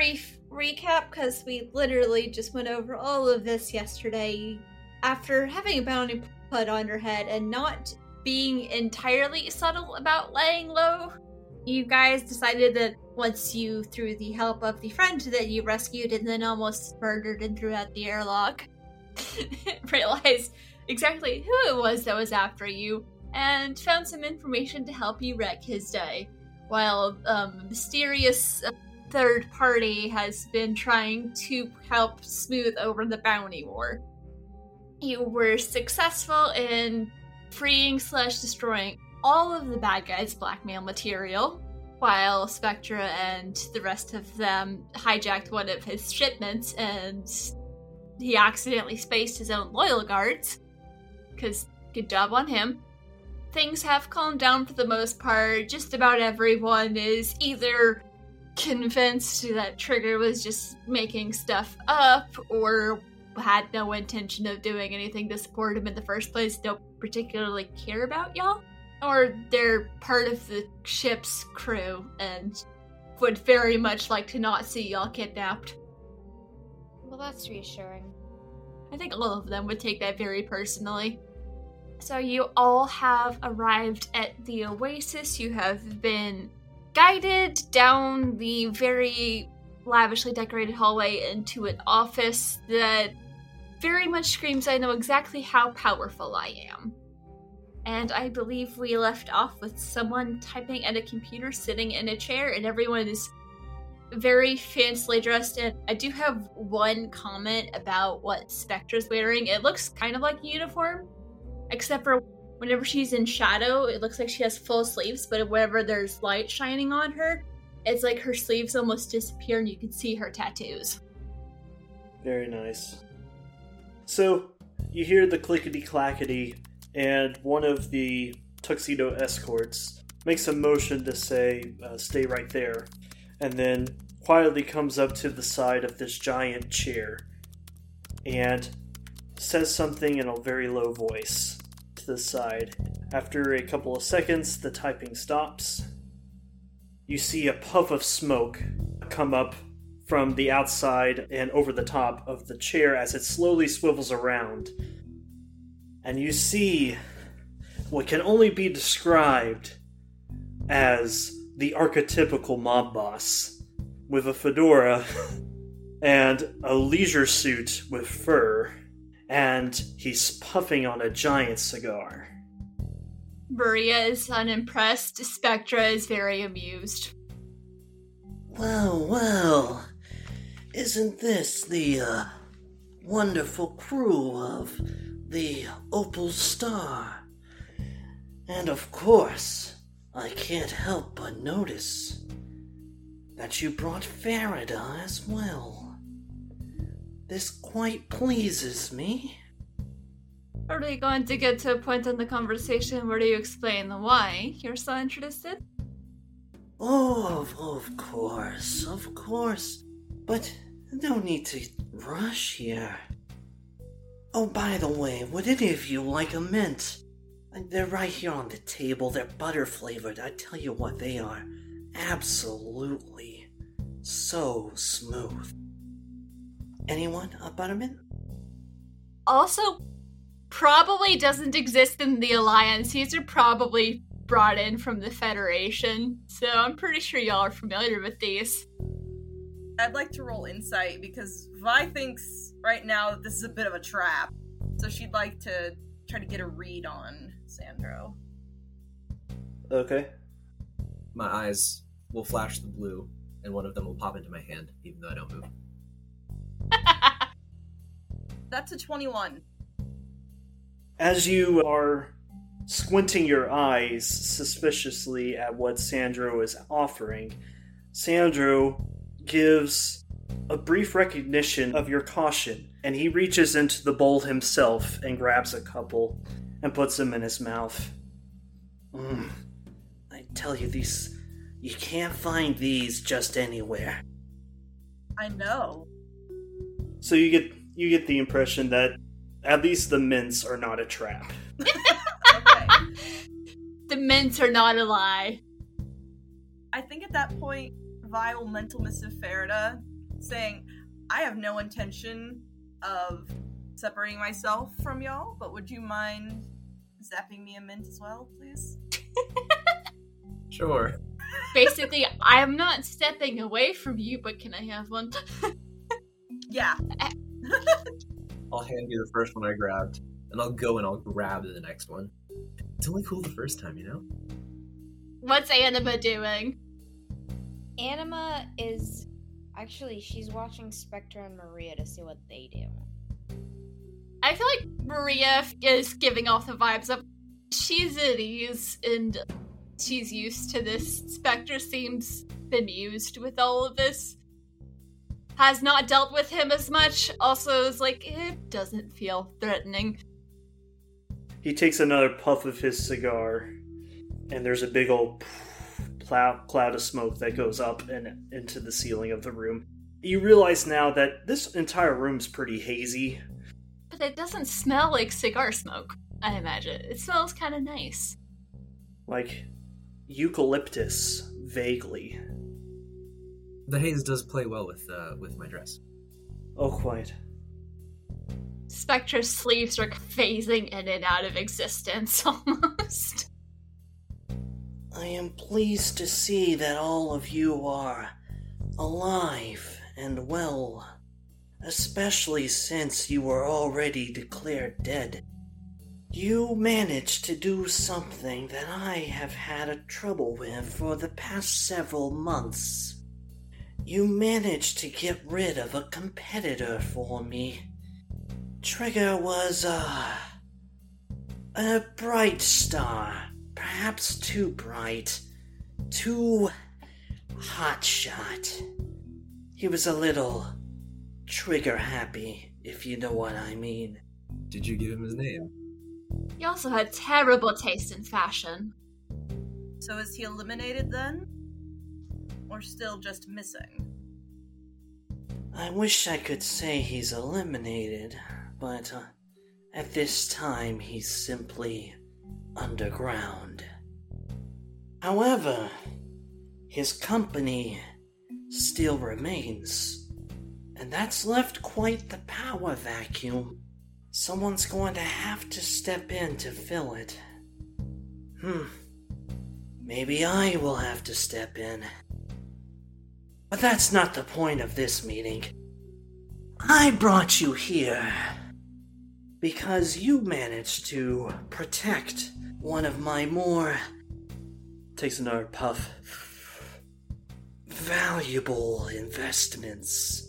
brief recap, because we literally just went over all of this yesterday. After having a bounty put on her head and not being entirely subtle about laying low, you guys decided that once you, through the help of the friend that you rescued and then almost murdered and threw out the airlock, realized exactly who it was that was after you and found some information to help you wreck his day, while a mysterious third party has been trying to help smooth over the bounty war. You were successful in freeing/destroying all of the bad guys' blackmail material, while Spectra and the rest of them hijacked one of his shipments and he accidentally spaced his own loyal guards, because good job on him. Things have calmed down for the most part. Just about everyone is either convinced that Trigger was just making stuff up or had no intention of doing anything to support him in the first place, don't particularly care about y'all, or they're part of the ship's crew and would very much like to not see y'all kidnapped. Well, that's reassuring. I think all of them would take that very personally. So you all have arrived at the Oasis. You have been guided down the very lavishly decorated hallway into an office that very much screams, I know exactly how powerful I am. And I believe we left off with someone typing at a computer sitting in a chair, and everyone is very fancily dressed. And I do have one comment about what Spectra's wearing. It looks kind of like a uniform, except for whenever she's in shadow, it looks like she has full sleeves, but whenever there's light shining on her, it's like her sleeves almost disappear and you can see her tattoos. Very nice. So, you hear the clickety-clackety, and one of the tuxedo escorts makes a motion to say, stay right there, and then quietly comes up to the side of this giant chair and says something in a very low voice to the side. After a couple of seconds, the typing stops. You see a puff of smoke come up from the outside and over the top of the chair as it slowly swivels around. And you see what can only be described as the archetypical mob boss with a fedora and a leisure suit with fur, and he's puffing on a giant cigar. Maria is unimpressed. Spectra is very amused. Well, well, isn't this the wonderful crew of the Opal Star? And of course, I can't help but notice that you brought Farida as well. This quite pleases me. Are we going to get to a point in the conversation where you explain why you're so interested? Oh, of course. But no need to rush here. Oh, by the way, would any of you like a mint? They're right here on the table. They're butter flavored. I tell you what, they are absolutely so smooth. Anyone a buttermint? Also, probably doesn't exist in the Alliance. These are probably brought in from the Federation, so I'm pretty sure y'all are familiar with these. I'd like to roll insight, because Vi thinks right now that this is a bit of a trap, so she'd like to try to get a read on Sandro. Okay. My eyes will flash the blue, and one of them will pop into my hand, even though I don't move. That's a 21. As you are squinting your eyes suspiciously at what Sandro is offering, Sandro gives a brief recognition of your caution, and he reaches into the bowl himself and grabs a couple and puts them in his mouth. I tell you, these, you can't find these just anywhere. I know. So you get the impression that at least the mints are not a trap. Okay. The mints are not a lie. I think at that point, vile mental missive Farida saying, I have no intention of separating myself from y'all, but would you mind zapping me a mint as well, please? Sure. Basically, I am not stepping away from you, but can I have one? Yeah. I'll hand you the first one I grabbed, and I'll go and I'll grab the next one. It's only cool the first time, you know? What's Anima doing? Anima is... Actually, she's watching Spectra and Maria to see what they do. I feel like Maria is giving off the vibes of... She's at ease, and she's used to this. Spectra seems bemused with all of this. Has not dealt with him as much. Also is like, it doesn't feel threatening. He takes another puff of his cigar, and there's a big old cloud of smoke that goes up and into the ceiling of the room. You realize now that this entire room's pretty hazy. But it doesn't smell like cigar smoke, I imagine. It smells kind of nice. Like eucalyptus, vaguely. The haze does play well with my dress. Oh, quite. Spectra's sleeves are phasing in and out of existence, almost. I am pleased to see that all of you are alive and well, especially since you were already declared dead. You managed to do something that I have had a trouble with for the past several months. You managed to get rid of a competitor for me. Trigger was a bright star. Perhaps too bright. Too hotshot. He was a little trigger happy, if you know what I mean. Did you give him his name? He also had terrible taste in fashion. So is he eliminated then? Or still just missing? I wish I could say he's eliminated, but at this time he's simply underground. However, his company still remains, and that's left quite the power vacuum. Someone's going to have to step in to fill it. Maybe I will have to step in. But that's not the point of this meeting. I brought you here because you managed to protect one of my more... Takes another puff. Valuable investments.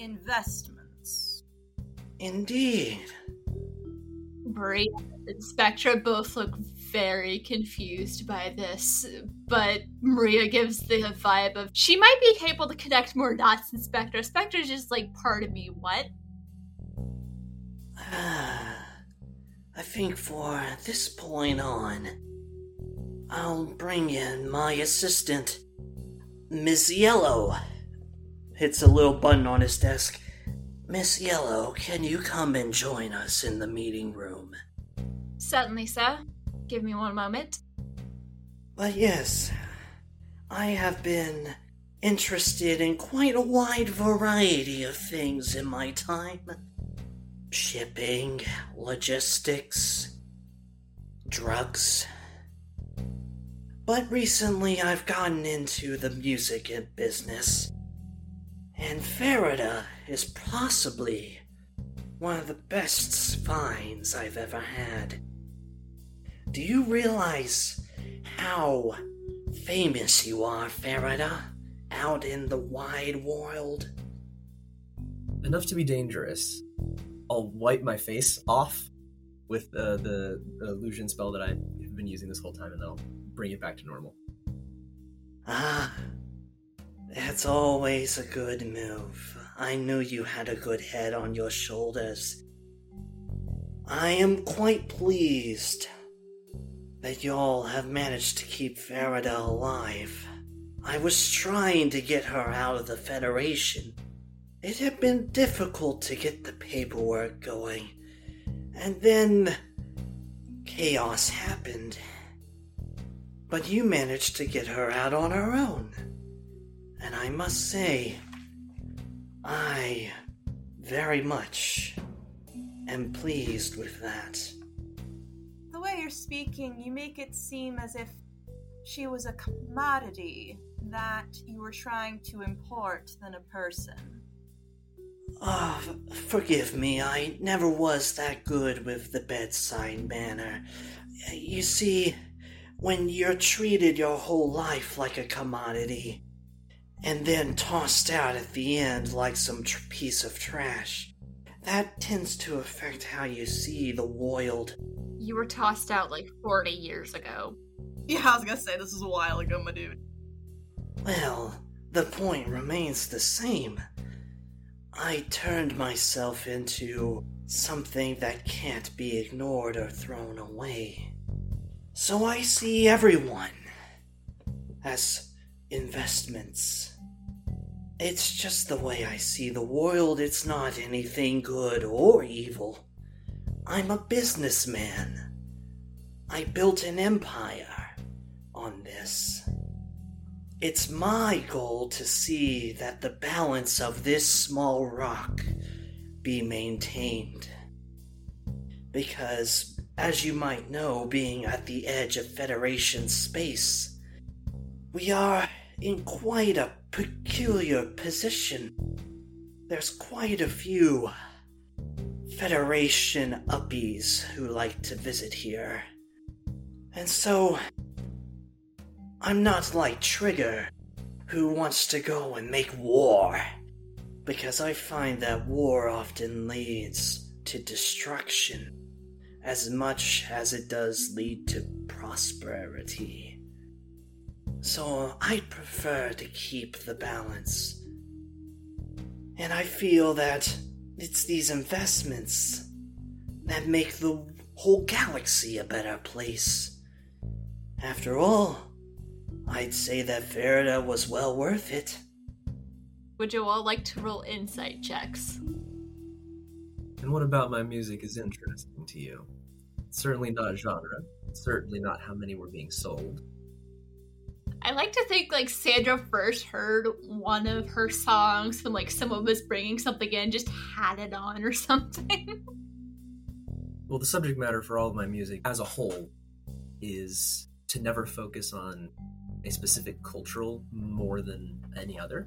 Investments. Indeed. Maria and Spectra both look very confused by this, but Maria gives the vibe of she might be able to connect more dots than Spectra. Spectra's just like, pardon me, what? I think for this point on, I'll bring in my assistant, Miss Yellow. Hits a little button on his desk. Miss Yellow, can you come and join us in the meeting room? Certainly, sir. Give me one moment. But yes, I have been interested in quite a wide variety of things in my time. Shipping, logistics, drugs. But recently I've gotten into the music business. And Farida is possibly one of the best finds I've ever had. Do you realize how famous you are, Farida, out in the wide world? Enough to be dangerous. I'll wipe my face off with the illusion spell that I've been using this whole time, and I'll bring it back to normal. Ah, that's always a good move. I knew you had a good head on your shoulders. I am quite pleased that y'all have managed to keep Farida alive. I was trying to get her out of the Federation. It had been difficult to get the paperwork going. And then chaos happened. But you managed to get her out on her own. And I must say, I very much am pleased with that. The way you're speaking, you make it seem as if she was a commodity that you were trying to import than a person. Ah, forgive me, I never was that good with the bedside manner. You see, when you're treated your whole life like a commodity, and then tossed out at the end like some piece of trash, that tends to affect how you see the world. You were tossed out like 40 years ago. Yeah, I was gonna say, this was a while ago, my dude. Well, the point remains the same. I turned myself into something that can't be ignored or thrown away. So I see everyone as investments. It's just the way I see the world. It's not anything good or evil. I'm a businessman. I built an empire on this. It's my goal to see that the balance of this small rock be maintained. Because, as you might know, being at the edge of Federation space, we are in quite a peculiar position. There's quite a few Federation uppies who like to visit here. And so, I'm not like Trigger, who wants to go and make war, because I find that war often leads to destruction as much as it does lead to prosperity. So I prefer to keep the balance. And I feel that it's these investments that make the whole galaxy a better place. After all, I'd say that Farida was well worth it. Would you all like to roll insight checks? And what about my music is interesting to you? It's certainly not genre. It's certainly not how many were being sold. I like to think, Sandra first heard one of her songs when, someone was bringing something in, just had it on or something. Well, the subject matter for all of my music as a whole is to never focus on a specific cultural more than any other.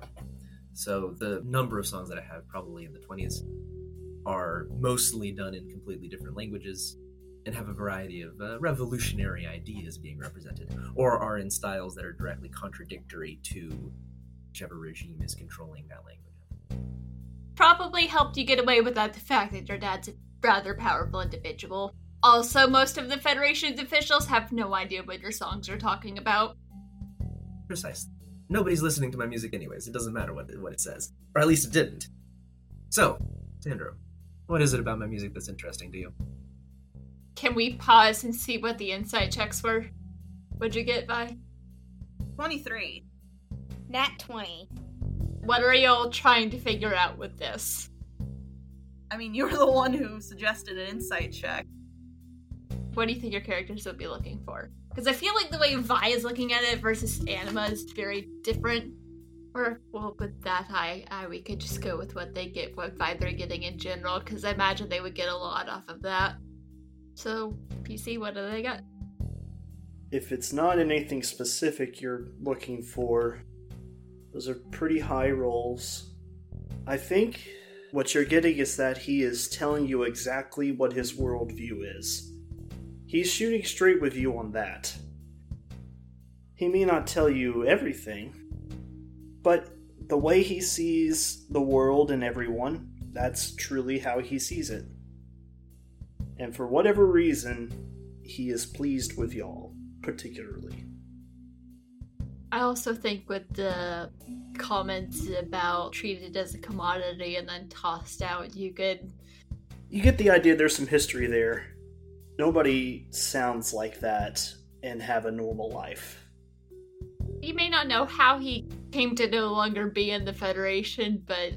So the number of songs that I have, probably in the 20s, are mostly done in completely different languages and have a variety of revolutionary ideas being represented, or are in styles that are directly contradictory to whichever regime is controlling that language. Probably helped you get away without the fact that your dad's a rather powerful individual. Also, most of the Federation's officials have no idea what your songs are talking about. Precisely. Nobody's listening to my music anyways. It doesn't matter what it says. Or at least it didn't. So, Sandro, what is it about my music that's interesting to you? Can we pause and see what the insight checks were? What'd you get, Vi? 23. Nat 20. What are y'all trying to figure out with this? I mean, you're the one who suggested an insight check. What do you think your characters would be looking for? Because I feel like the way Vi is looking at it versus Anima is very different. Or, well, with that, we could just go with what they get, what vibe they're getting in general, because I imagine they would get a lot off of that. So, PC, what do they got? If it's not anything specific you're looking for, those are pretty high rolls. I think what you're getting is that he is telling you exactly what his worldview is. He's shooting straight with you on that. He may not tell you everything, but the way he sees the world and everyone, that's truly how he sees it. And for whatever reason, he is pleased with y'all, particularly. I also think with the comments about treated as a commodity and then tossed out, you get the idea there's some history there. Nobody sounds like that and have a normal life. You may not know how he came to no longer be in the Federation, but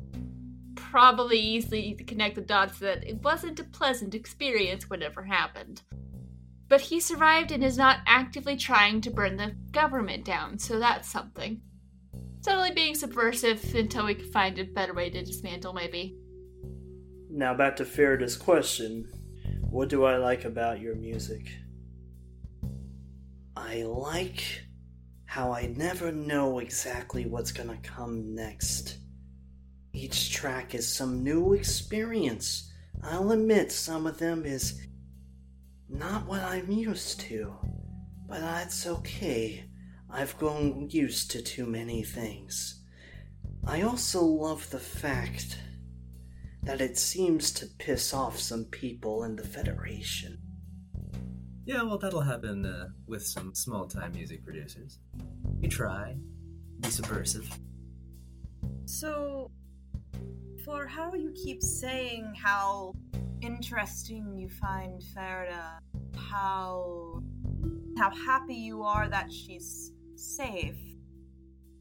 probably easily to connect the dots that it wasn't a pleasant experience whatever happened. But he survived and is not actively trying to burn the government down, so that's something. totally being subversive until we can find a better way to dismantle, maybe. Now back to Farida's question. What do I like about your music? I like how I never know exactly what's gonna come next. Each track is some new experience. I'll admit some of them is not what I'm used to, but that's okay. I've grown used to too many things. I also love the fact that it seems to piss off some people in the Federation. Yeah, well, that'll happen with some small-time music producers. You try. Be subversive. So, for how you keep saying how interesting you find Farida, how happy you are that she's safe,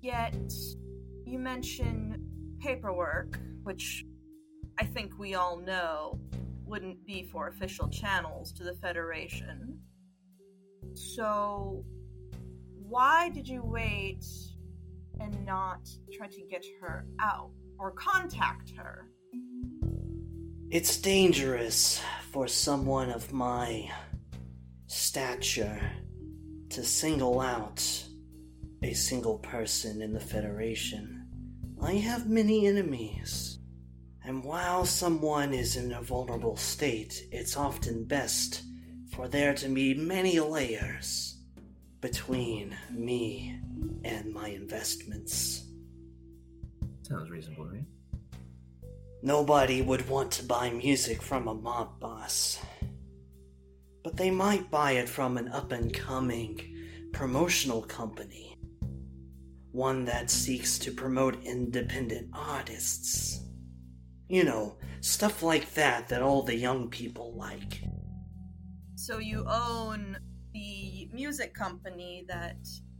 yet you mention paperwork, which I think we all know wouldn't be for official channels to the Federation. So why did you wait and not try to get her out or contact her? It's dangerous for someone of my stature to single out a single person in the Federation. I have many enemies. And while someone is in a vulnerable state, it's often best for there to be many layers between me and my investments. Sounds reasonable, right? Nobody would want to buy music from a mob boss, but they might buy it from an up-and-coming promotional company, one that seeks to promote independent artists. You know, stuff like that all the young people like. So you own the music company that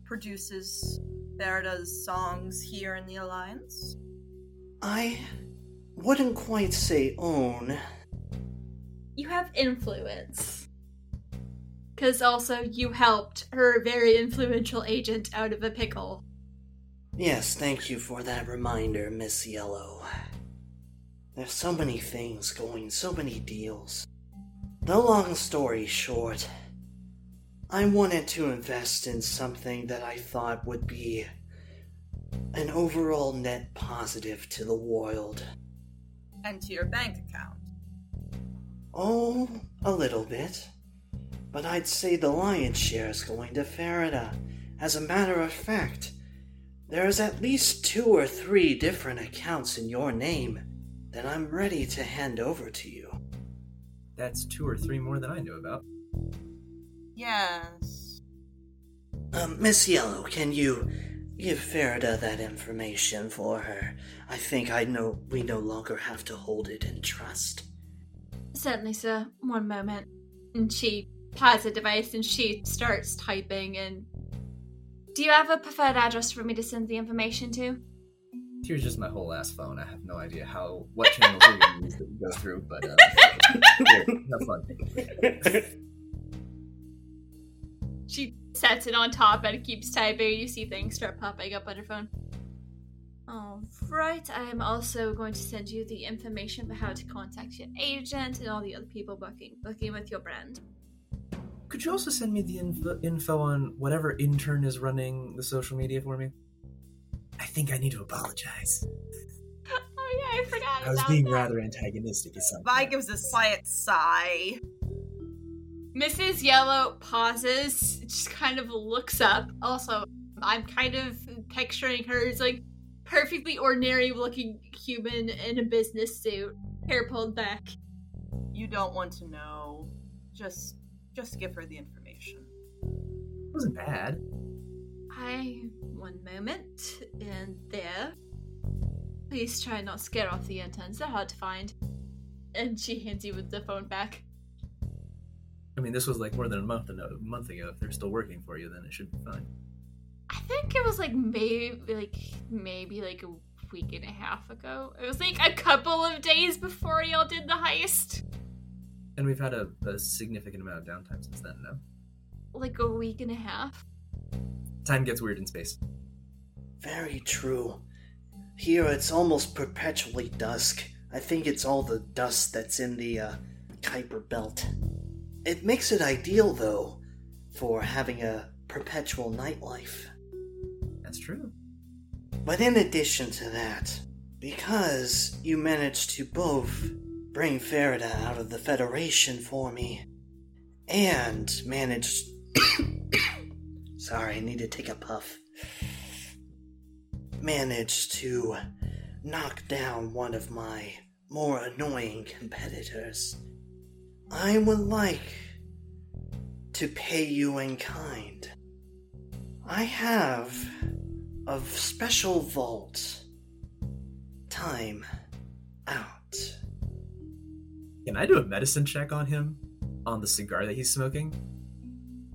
produces Farida's songs here in the Alliance? I wouldn't quite say own. You have influence. Because also you helped her very influential agent out of a pickle. Yes, thank you for that reminder, Miss Yellow. There's so many things going, so many deals. The long story short, I wanted to invest in something that I thought would be an overall net positive to the world. And to your bank account? Oh, a little bit. But I'd say the lion's share is going to Farida. As a matter of fact, there's at least 2 or 3 different accounts in your name that I'm ready to hand over to you. That's 2 or 3 more than I knew about. Yes. Miss Yellow, can you give Farida that information for her? I think we no longer have to hold it in trust. Certainly, sir. One moment. And she has a device and she starts typing and... Do you have a preferred address for me to send the information to? Here's just my whole ass phone. I have no idea what channels we're going to use that we go through, but have fun. She sets it on top and keeps typing. You see things start popping up on her phone. Alright, I am also going to send you the information for how to contact your agent and all the other people working with your brand. Could you also send me the info on whatever intern is running the social media for me? I think I need to apologize. Oh yeah, I forgot about that. I was being rather antagonistic. Vi gives a quiet sigh. Mrs. Yellow pauses, just kind of looks up. Also, I'm kind of picturing her as like perfectly ordinary looking human in a business suit, hair pulled back. You don't want to know. Just give her the information. It wasn't bad. One moment, and there. Please try not to scare off the interns, they're hard to find. And she hands you with the phone back. I mean, this was like more than a month ago. If they're still working for you, then it should be fine. I think it was like maybe like a week and a half ago. It was like a couple of days before y'all did the heist. And we've had a significant amount of downtime since then, no? Like a week and a half? Time gets weird in space. Very true. Here it's almost perpetually dusk. I think it's all the dust that's in the Kuiper Belt. It makes it ideal, though, for having a perpetual nightlife. That's true. But in addition to that, because you managed to both bring Farida out of the Federation for me, and managed... Sorry, I need to take a puff. Managed to knock down one of my more annoying competitors, I would like to pay you in kind. I have a special vault time out. Can I do a medicine check on him? On the cigar that he's smoking?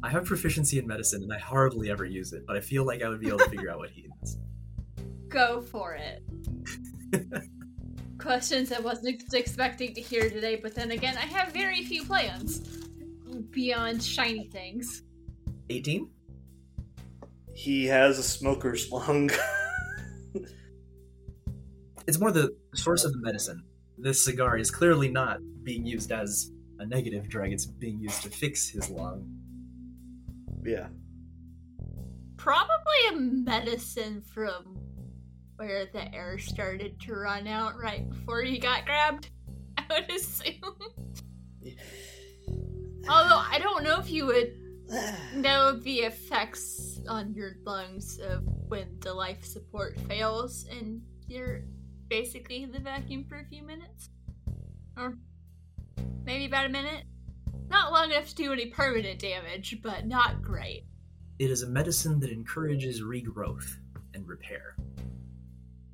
I have proficiency in medicine and I hardly ever use it, but I feel like I would be able to figure out what he is. Go for it. Questions I wasn't expecting to hear today, but then again, I have very few plans beyond shiny things. 18? He has a smoker's lung. It's more the source of the medicine. This cigar is clearly not being used as a negative drug. It's being used to fix his lung. Yeah. Probably a medicine from where the air started to run out right before he got grabbed, I would assume. Yeah. Although I don't know if you would know the effects on your lungs of when the life support fails and you're basically in the vacuum for a few minutes. Or maybe about a minute. Not long enough to do any permanent damage, but not great. It is a medicine that encourages regrowth and repair,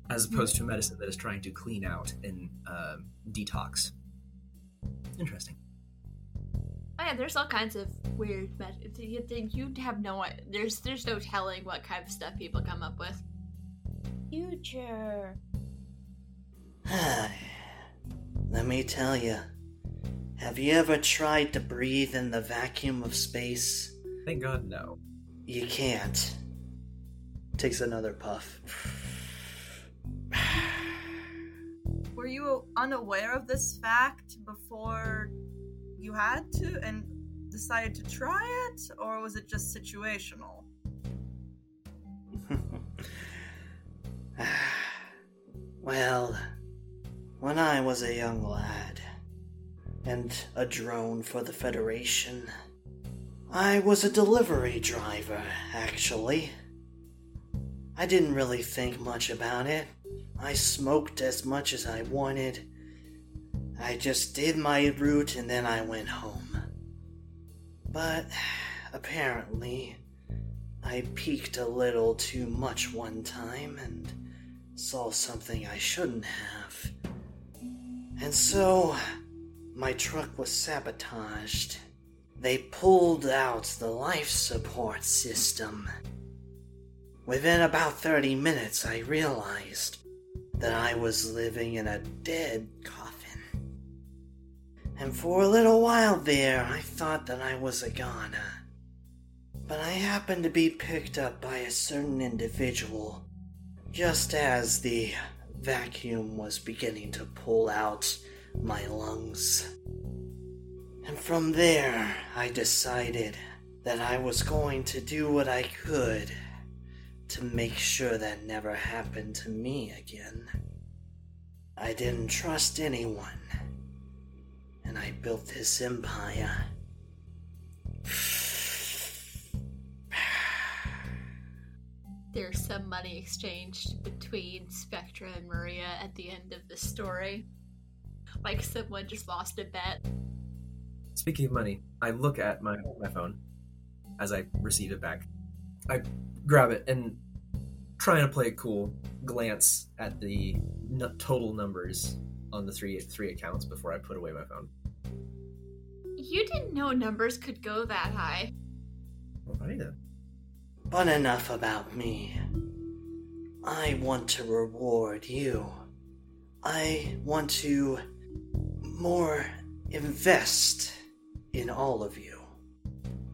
as opposed to a medicine that is trying to clean out and detox. Interesting. Oh yeah, there's all kinds of weird medicines. You'd have no idea. There's no telling what kind of stuff people come up with. Future. Let me tell you. Have you ever tried to breathe in the vacuum of space? Thank God, no. You can't. Takes another puff. Were you unaware of this fact before you had to and decided to try it, or was it just situational? Well, when I was a young lad and a drone for the Federation, I was a delivery driver, actually. I didn't really think much about it. I smoked as much as I wanted. I just did my route and then I went home. But apparently, I peeked a little too much one time and saw something I shouldn't have. And so, my truck was sabotaged. They pulled out the life support system. Within about 30 minutes, I realized that I was living in a dead coffin. And for a little while there, I thought that I was a goner. But I happened to be picked up by a certain individual just as the vacuum was beginning to pull out my lungs. And from there, I decided that I was going to do what I could to make sure that never happened to me again. I didn't trust anyone, and I built this empire. There's some money exchanged between Spectra and Maria at the end of the story. Like someone just lost a bet. Speaking of money, I look at my phone as I receive it back. I grab it and, trying to play it cool, glance at the total numbers on the three accounts before I put away my phone. You didn't know numbers could go that high. Well, I didn't. But enough about me. I want to reward you. I want to more invest in all of you,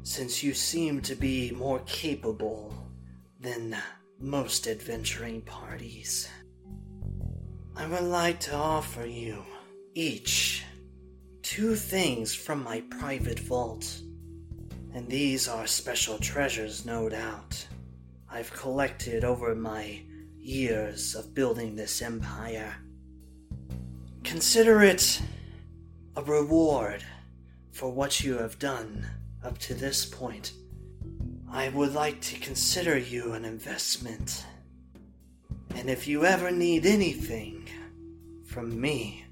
since you seem to be more capable than most adventuring parties. I would like to offer you each 2 things from my private vault. And these are special treasures, no doubt, I've collected over my years of building this empire. Consider it a reward for what you have done up to this point. I would like to consider you an investment. And if you ever need anything from me,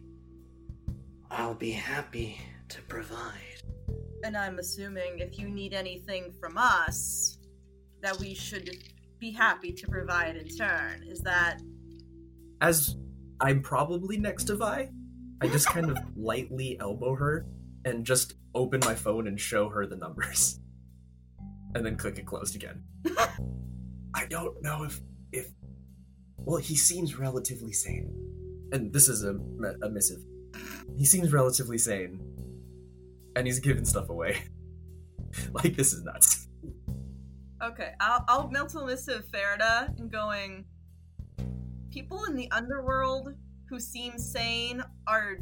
I'll be happy to provide. And I'm assuming if you need anything from us, that we should be happy to provide in turn. Is that... As I'm probably next to Vi, I just kind of lightly elbow her and just open my phone and show her the numbers. And then click it closed again. I don't know if... Well, he seems relatively sane. And this is a missive. He seems relatively sane. And he's giving stuff away. Like, this is nuts. Okay, I'll mental missive Farida and going... People in the underworld who seem sane are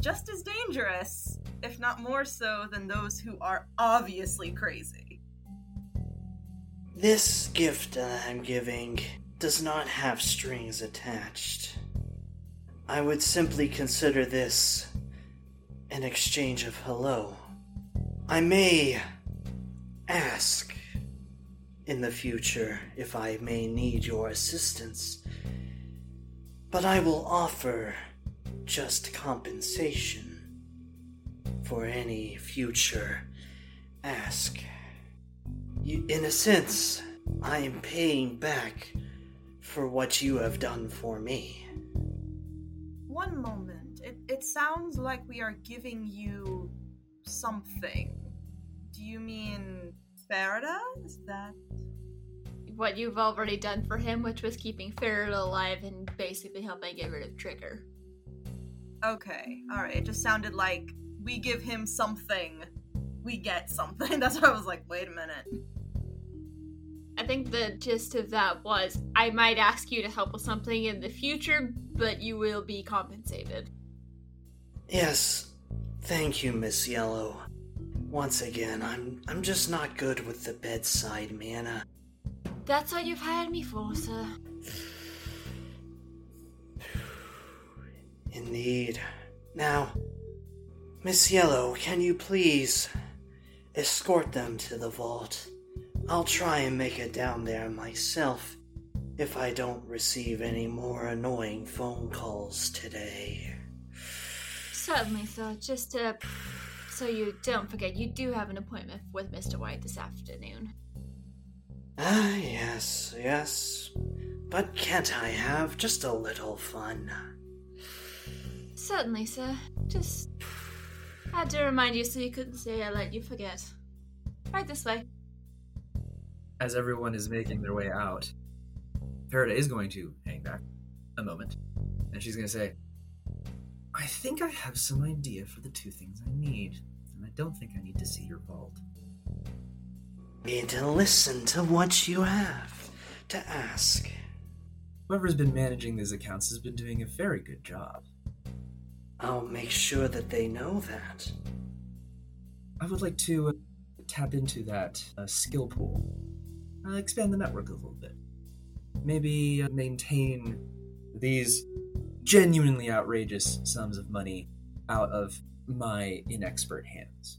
just as dangerous, if not more so, than those who are obviously crazy. This gift that I'm giving does not have strings attached. I would simply consider this an exchange of hello. I may ask in the future if I may need your assistance, but I will offer just compensation for any future ask. In a sense, I am paying back for what you have done for me. One moment. It sounds like we are giving you something. Do you mean... Farida? Is that what you've already done for him, which was keeping Farida alive and basically helping get rid of Trigger? Okay, alright. It just sounded like we give him something, we get something. That's why I was like, wait a minute. I think the gist of that was, I might ask you to help with something in the future, but you will be compensated. Yes, thank you, Miss Yellow. Once again, I'm just not good with the bedside manner. That's what you've hired me for, sir. Indeed. Now, Miss Yellow, can you please escort them to the vault? I'll try and make it down there myself if I don't receive any more annoying phone calls today. Certainly, sir. Just so you don't forget, you do have an appointment with Mr. White this afternoon. Ah, yes. But can't I have just a little fun? Certainly, sir. Just had to remind you so you couldn't say I let you forget. Right this way. As everyone is making their way out, Farida is going to hang back a moment, and she's going to say, I think I have some idea for the 2 things I need, and I don't think I need to see your vault. I need to listen to what you have to ask. Whoever's been managing these accounts has been doing a very good job. I'll make sure that they know that. I would like to tap into that skill pool. Expand the network a little bit. Maybe maintain these genuinely outrageous sums of money out of my inexpert hands.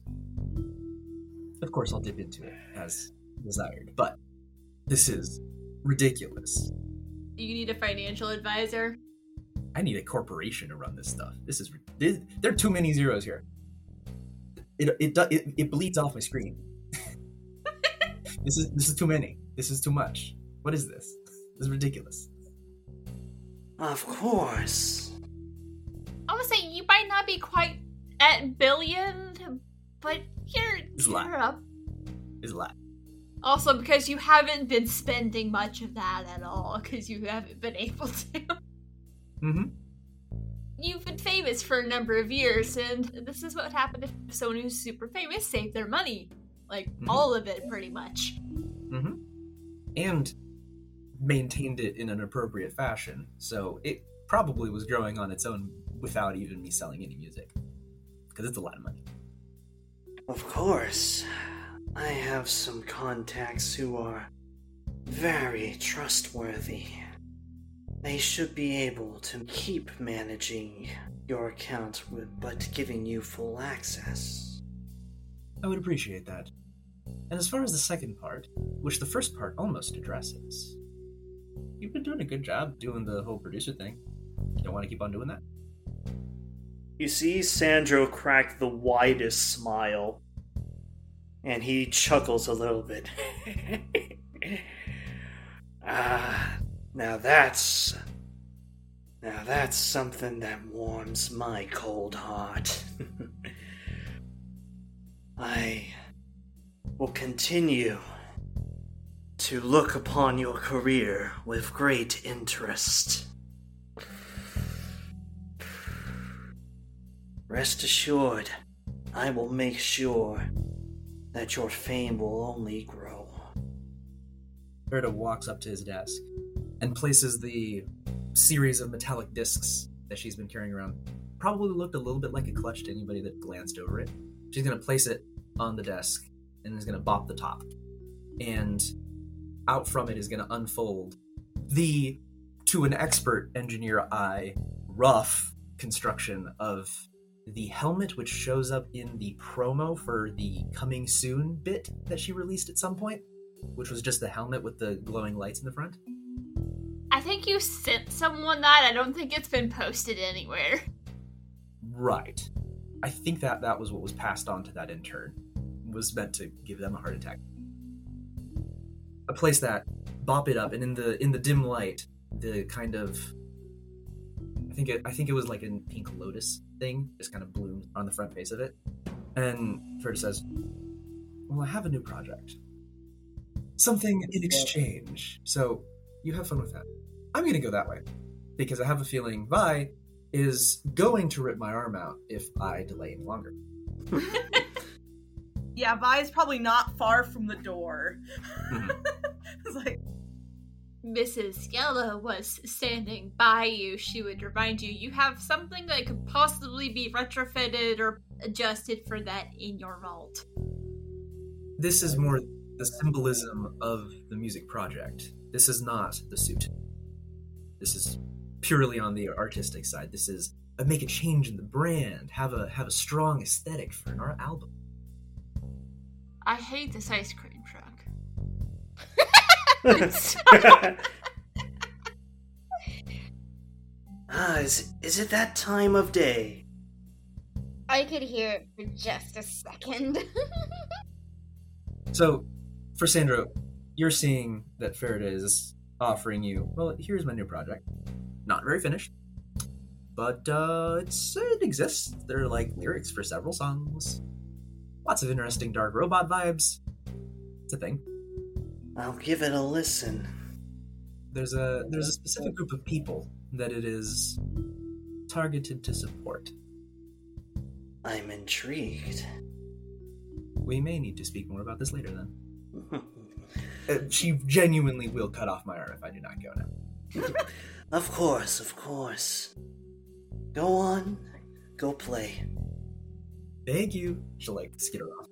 Of course, I'll dip into it as desired, but this is ridiculous. You need a financial advisor? I need a corporation to run this stuff. There are too many zeros here. It bleeds off my screen. This is too many. This is too much. What is this? This is ridiculous. Of course. I would say you might not be quite at billion, but you're up. It's a lot. Also, because you haven't been spending much of that at all, because you haven't been able to. Mm-hmm. You've been famous for a number of years, and this is what would happen if someone who's super famous saved their money. Like, all of it, pretty much. Mm-hmm. And maintained it in an appropriate fashion. So it probably was growing on its own without even me selling any music, because it's a lot of money. Of course. I have some contacts who are very trustworthy. They should be able to keep managing your account, but giving you full access. I would appreciate that. And as far as the second part, which the first part almost addresses, you've been doing a good job doing the whole producer thing. You don't want to keep on doing that? You see Sandro crack the widest smile, and he chuckles a little bit. Now that's something that warms my cold heart. I will continue to look upon your career with great interest. Rest assured, I will make sure that your fame will only grow. Farida walks up to his desk and places the series of metallic discs that she's been carrying around. Probably looked a little bit like a clutch to anybody that glanced over it. She's going to place it on the desk and is going to bop the top. And out from it is going to unfold the, to an expert engineer eye, rough construction of the helmet, which shows up in the promo for the coming soon bit that she released at some point, which was just the helmet with the glowing lights in the front. I think you sent someone that. I don't think it's been posted anywhere. Right. I think that was what was passed on to that intern. It was meant to give them a heart attack. I place that, bop it up, and in the dim light, the kind of, I think it was like a pink lotus thing, just kind of bloomed on the front face of it. And Farida says, "Well, I have a new project. Something in exchange. So you have fun with that. I'm going to go that way, because I have a feeling Vi is going to rip my arm out if I delay any longer." Yeah, Vi is probably not far from the door. It's like, Mrs. Yellow was standing by you. She would remind you have something that could possibly be retrofitted or adjusted for that in your vault. This is more the symbolism of the music project. This is not the suit. This is purely on the artistic side. This is make a change in the brand, have a strong aesthetic for an art album. I hate this ice cream truck. Is it that time of day? I could hear it for just a second. So, for Sandro, you're seeing that Farida is offering you, well, here's my new project. Not very finished, but it exists. There are lyrics for several songs. Lots of interesting dark robot vibes. It's a thing. I'll give it a listen. There's a specific group of people that it is targeted to support. I'm intrigued. We may need to speak more about this later, then. She genuinely will cut off my arm if I do not go now. Of course. Go on. Go play. Thank you. She'll, skitter off.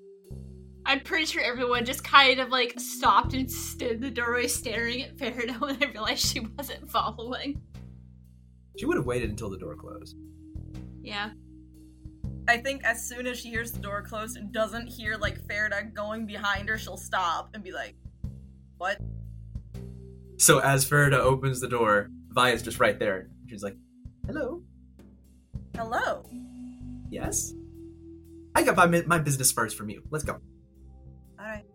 I'm pretty sure everyone just kind of, stopped and stood in the doorway staring at Farida when I realized she wasn't following. She would have waited until the door closed. Yeah. I think as soon as she hears the door closed and doesn't hear, Farida going behind her, she'll stop and be like, what? So as Farida opens the door, Vi is just right there. She's like, hello? Hello? Yes? I got my business cards from you. Let's go. All right.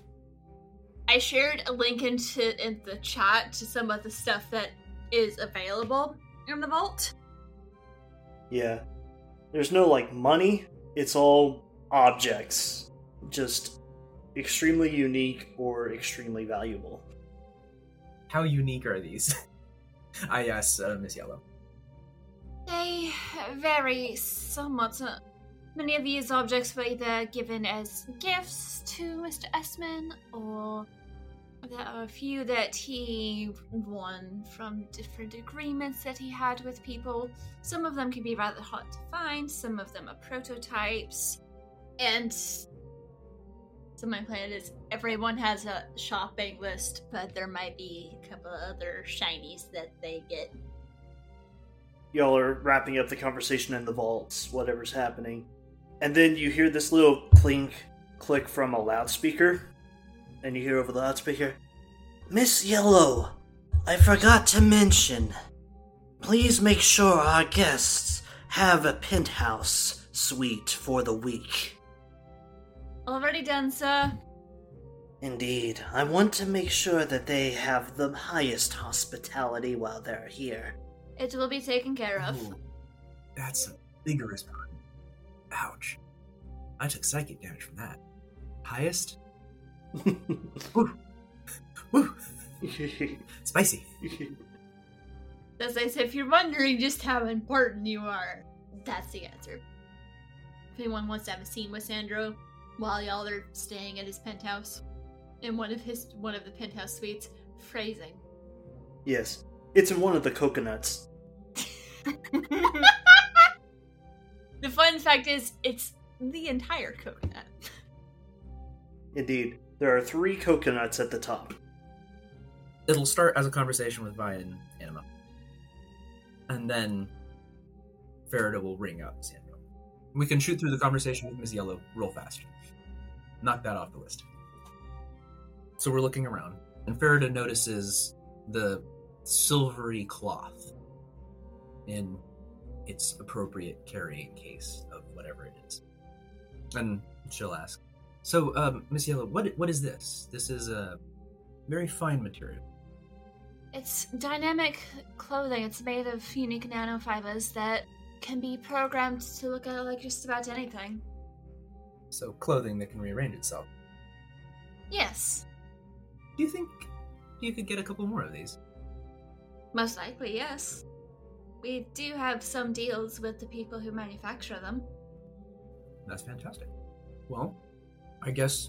I shared a link in the chat to some of the stuff that is available in the vault. Yeah. There's no, money. It's all objects. Just extremely unique or extremely valuable. How unique are these? I asked Miss Yellow. They vary somewhat. Many of these objects were either given as gifts to Mr. Esman or There are a few that he won from different agreements that he had with people. Some of them can be rather hard to find, some of them are prototypes, and so my plan is everyone has a shopping list, but there might be a couple other shinies that they get. Y'all are wrapping up the conversation in the vaults, whatever's happening. And then you hear this little clink, click from a loudspeaker. And you hear over the loudspeaker, Miss Yellow, I forgot to mention. Please make sure our guests have a penthouse suite for the week. Already done, sir. Indeed. I want to make sure that they have the highest hospitality while they're here. It will be taken care of. Ooh, that's a vigorous pun. Ouch. I took psychic damage from that. Highest? Woo! Woo! Spicy. As I said, if you're wondering just how important you are, that's the answer. If anyone wants to have a scene with Sandro while y'all are staying at his penthouse, in one of the penthouse suites, phrasing. Yes, it's in one of the coconuts. The fun fact is, it's the entire coconut. Indeed. There are 3 coconuts at the top. It'll start as a conversation with Vi and Anima. And then Farida will ring out Sandro. We can shoot through the conversation with Miss Yellow real fast. Knock that off the list. So we're looking around, and Farida notices the silvery cloth in its appropriate carrying case of whatever it is. And she'll ask, so, Miss Yellow, what is this? This is a very fine material. It's dynamic clothing. It's made of unique nanofibers that can be programmed to look at like just about anything. So clothing that can rearrange itself. Yes. Do you think you could get a couple more of these? Most likely, yes. We do have some deals with the people who manufacture them. That's fantastic. Well, I guess...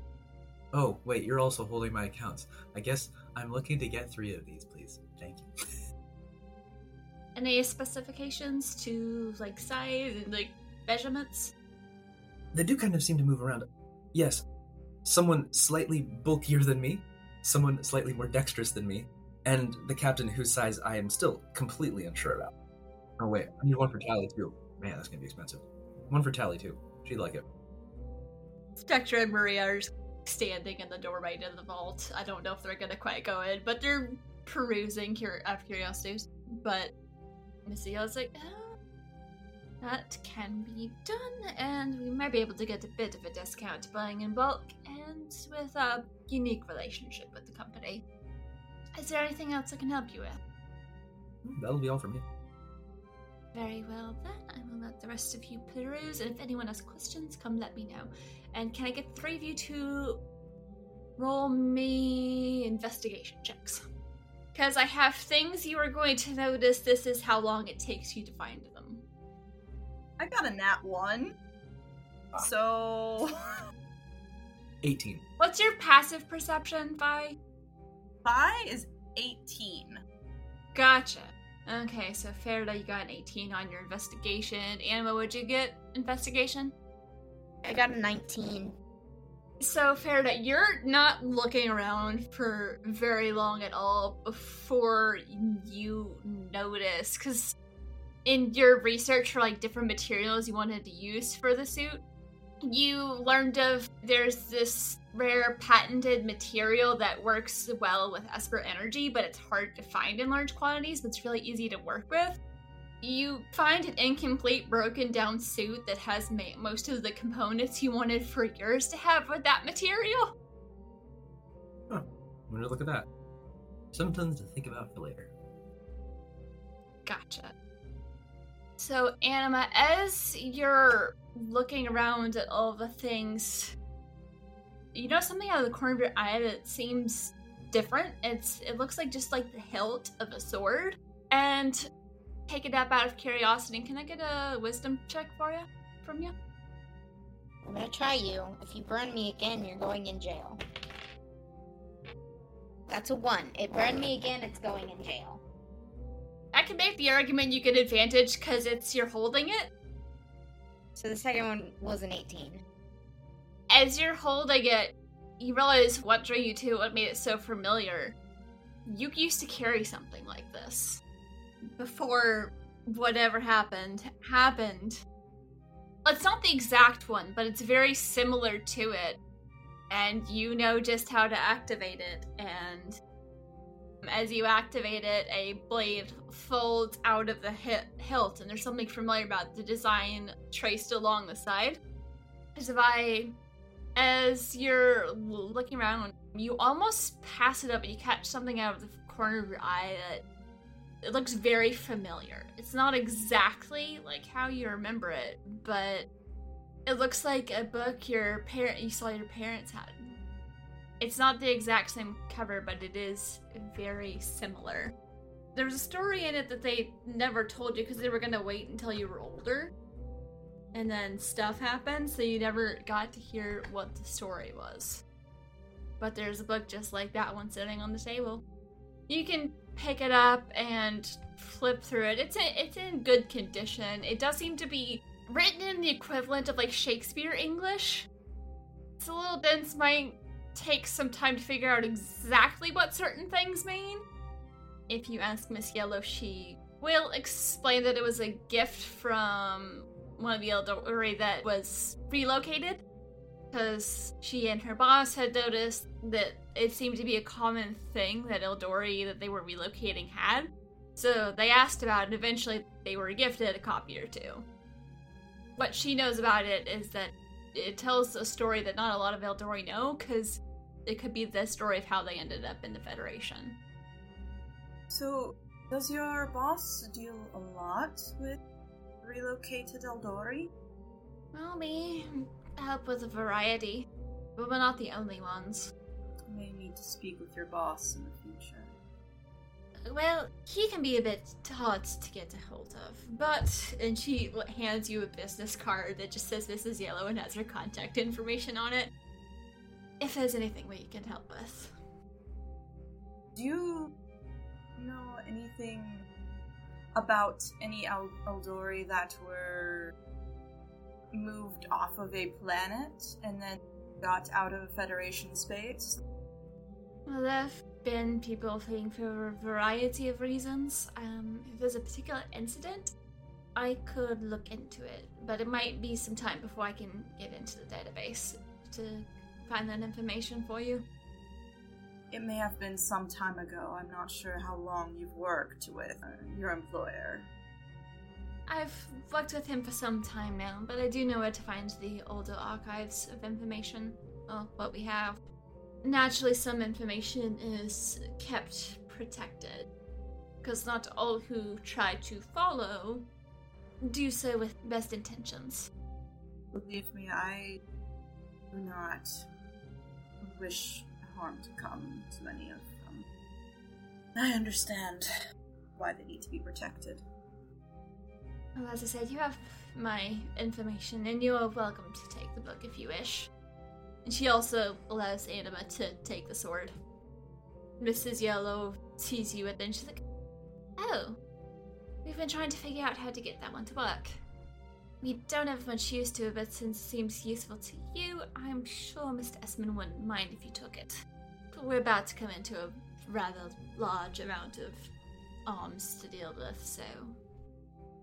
Oh, wait, you're also holding my accounts. I guess I'm looking to get 3 of these, please. Thank you. Any specifications to, like, size and, like, measurements? They do kind of seem to move around. Yes, someone slightly bulkier than me, someone slightly more dexterous than me, and the captain whose size I am still completely unsure about. Oh, wait, I need one for Tally, too. Man, that's going to be expensive. One for Tally, too. She'd like it. Spectra and Maria are standing in the doorway to the vault. I don't know if they're going to quite go in, but they're perusing out of curiosities. But Missy was like, oh, that can be done, and we might be able to get a bit of a discount buying in bulk and with a unique relationship with the company. Is there anything else I can help you with? That'll be all from me. Very well, then. I will let the rest of you peruse, and if anyone has questions, come let me know. And can I get 3 of you to roll me investigation checks? Because I have things you are going to notice. This is how long it takes you to find them. I got a nat 1. So... 18. What's your passive perception, Vi? Vi is 18. Gotcha. Okay, so Farida, you got an 18 on your investigation. Anima, what'd you get? Investigation? I got a 19. So Farida, you're not looking around for very long at all before you notice, because in your research for like different materials you wanted to use for the suit, you learned of there's this rare patented material that works well with Esper energy, but it's hard to find in large quantities, but it's really easy to work with. You find an incomplete, broken down suit that has most of the components you wanted for yours to have with that material. Huh. I'm gonna look at that. Something to think about for later. Gotcha. So, Anima, as you're looking around at all the things, you know something out of the corner of your eye that seems different? It looks like just like the hilt of a sword. And take it up out of curiosity. Can I get a wisdom check from you? I'm gonna try you. If you burn me again, you're going in jail. That's a 1. It burned me again. It's going in jail. I can make the argument you get advantage because it's you're holding it. So the second one was an 18. As you're holding it, you realize what drew you to, what made it so familiar. You used to carry something like this before whatever happened. It's not the exact one, but it's very similar to it. And you know just how to activate it. And as you activate it, a blade folds out of the hilt. And there's something familiar about the design traced along the side. As you're looking around, you almost pass it up and you catch something out of the corner of your eye that it looks very familiar. It's not exactly like how you remember it, but it looks like a book you saw your parents had. It's not the exact same cover, but it is very similar. There was a story in it that they never told you because they were going to wait until you were older. And then stuff happened, so you never got to hear what the story was. But there's a book just like that one sitting on the table. You can pick it up and flip through it. It's in good condition. It does seem to be written in the equivalent of, like, Shakespeare English. It's a little dense, might take some time to figure out exactly what certain things mean. If you ask Miss Yellow, she will explain that it was a gift from one of the Eldori that was relocated, because she and her boss had noticed that it seemed to be a common thing that Eldori that they were relocating had. So they asked about it, and eventually they were gifted a copy or two. What she knows about it is that it tells a story that not a lot of Eldori know, because it could be the story of how they ended up in the Federation. So, does your boss deal a lot with relocated Eldori? Well, we help with a variety, but we're not the only ones. You may need to speak with your boss in the future. Well, he can be a bit hard to get a hold of, but... And she hands you a business card that just says Mrs. Yellow and has her contact information on it. If there's anything we can help with. Do you know anything about any Eldori that were moved off of a planet and then got out of Federation space? Well, there have been people fleeing for a variety of reasons. If there's a particular incident, I could look into it, but it might be some time before I can get into the database to find that information for you. It may have been some time ago. I'm not sure how long you've worked with your employer. I've worked with him for some time now, but I do know where to find the older archives of information, or what we have. Naturally, some information is kept protected, because not all who try to follow do so with best intentions. Believe me, I do not wish to come to many of them. I understand why they need to be protected. Well, as I said, you have my information, and you are welcome to take the book if you wish. And she also allows Anima to take the sword. Mrs. Yellow sees you, and then she's like, "Oh, we've been trying to figure out how to get that one to work. We don't have much use to it, but since it seems useful to you, I'm sure Mr. Esmond wouldn't mind if you took it. But we're about to come into a rather large amount of arms to deal with, so...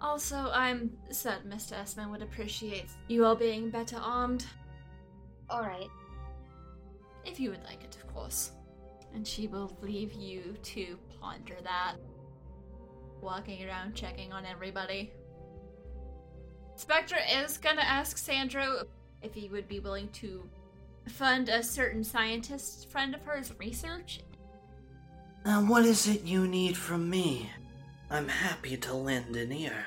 Also, I'm certain Mr. Esmond would appreciate you all being better armed." "Alright." "If you would like it, of course." And she will leave you to ponder that. Walking around, checking on everybody. Spectra is gonna ask Sandro if he would be willing to fund a certain scientist friend of hers' research. "Now what is it you need from me? I'm happy to lend an ear."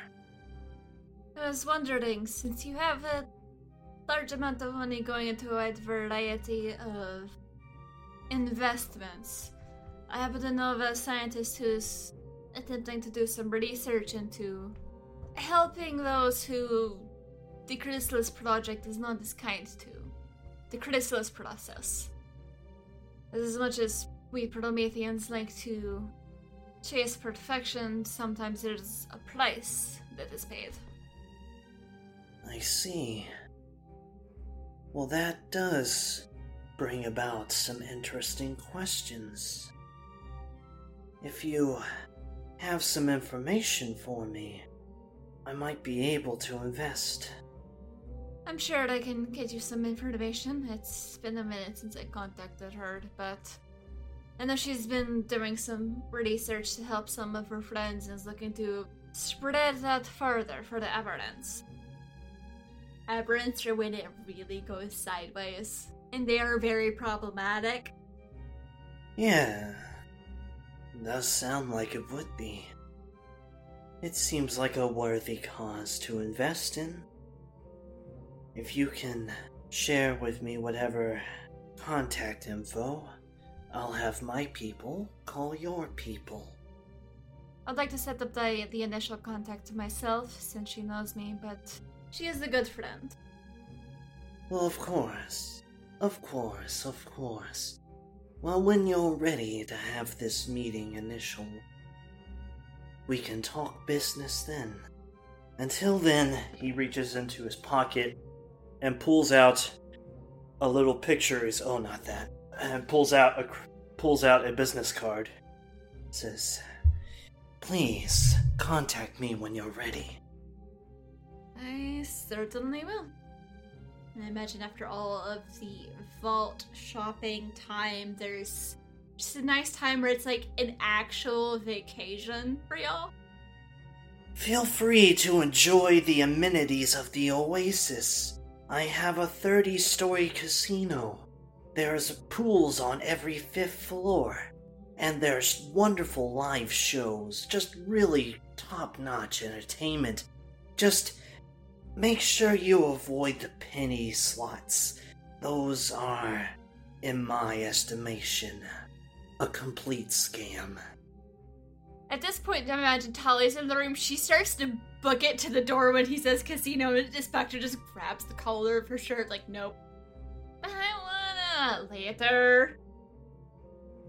"I was wondering, since you have a large amount of money going into a wide variety of investments, I happen to know of a scientist who's attempting to do some research into helping those who the Chrysalis project is not as kind to. The Chrysalis process. As much as we Prometheans like to chase perfection, sometimes there's a price that is paid. I see. Well, that does bring about some interesting questions. If you have some information for me, I might be able to invest. I'm sure I can get you some information. It's been a minute since I contacted her, but I know she's been doing some research to help some of her friends and is looking to spread that further for the Aberrants. Aberrants are when it really goes sideways, and they are very problematic. Yeah, does sound like it would be. It seems like a worthy cause to invest in. If you can share with me whatever contact info, I'll have my people call your people. I'd like to set up the initial contact myself, since she knows me, but she is a good friend. Well, of course. Well, when you're ready to have this meeting initial, we can talk business then. Until then, he reaches into his pocket and pulls out a little picture. And pulls out a business card. It says, "Please contact me when you're ready." I certainly will. I imagine after all of the vault shopping time, there's just a nice time where it's like an actual vacation for y'all. Feel free to enjoy the amenities of the Oasis. I have a 30-story casino. There's pools on every 5th floor. And there's wonderful live shows. Just really top-notch entertainment. Just make sure you avoid the penny slots. Those are, in my estimation, a complete scam. At this point, I imagine Tali's in the room. She starts to book it to the door when he says casino, and the Spectre just grabs the collar of her shirt, like, nope. I wanna later.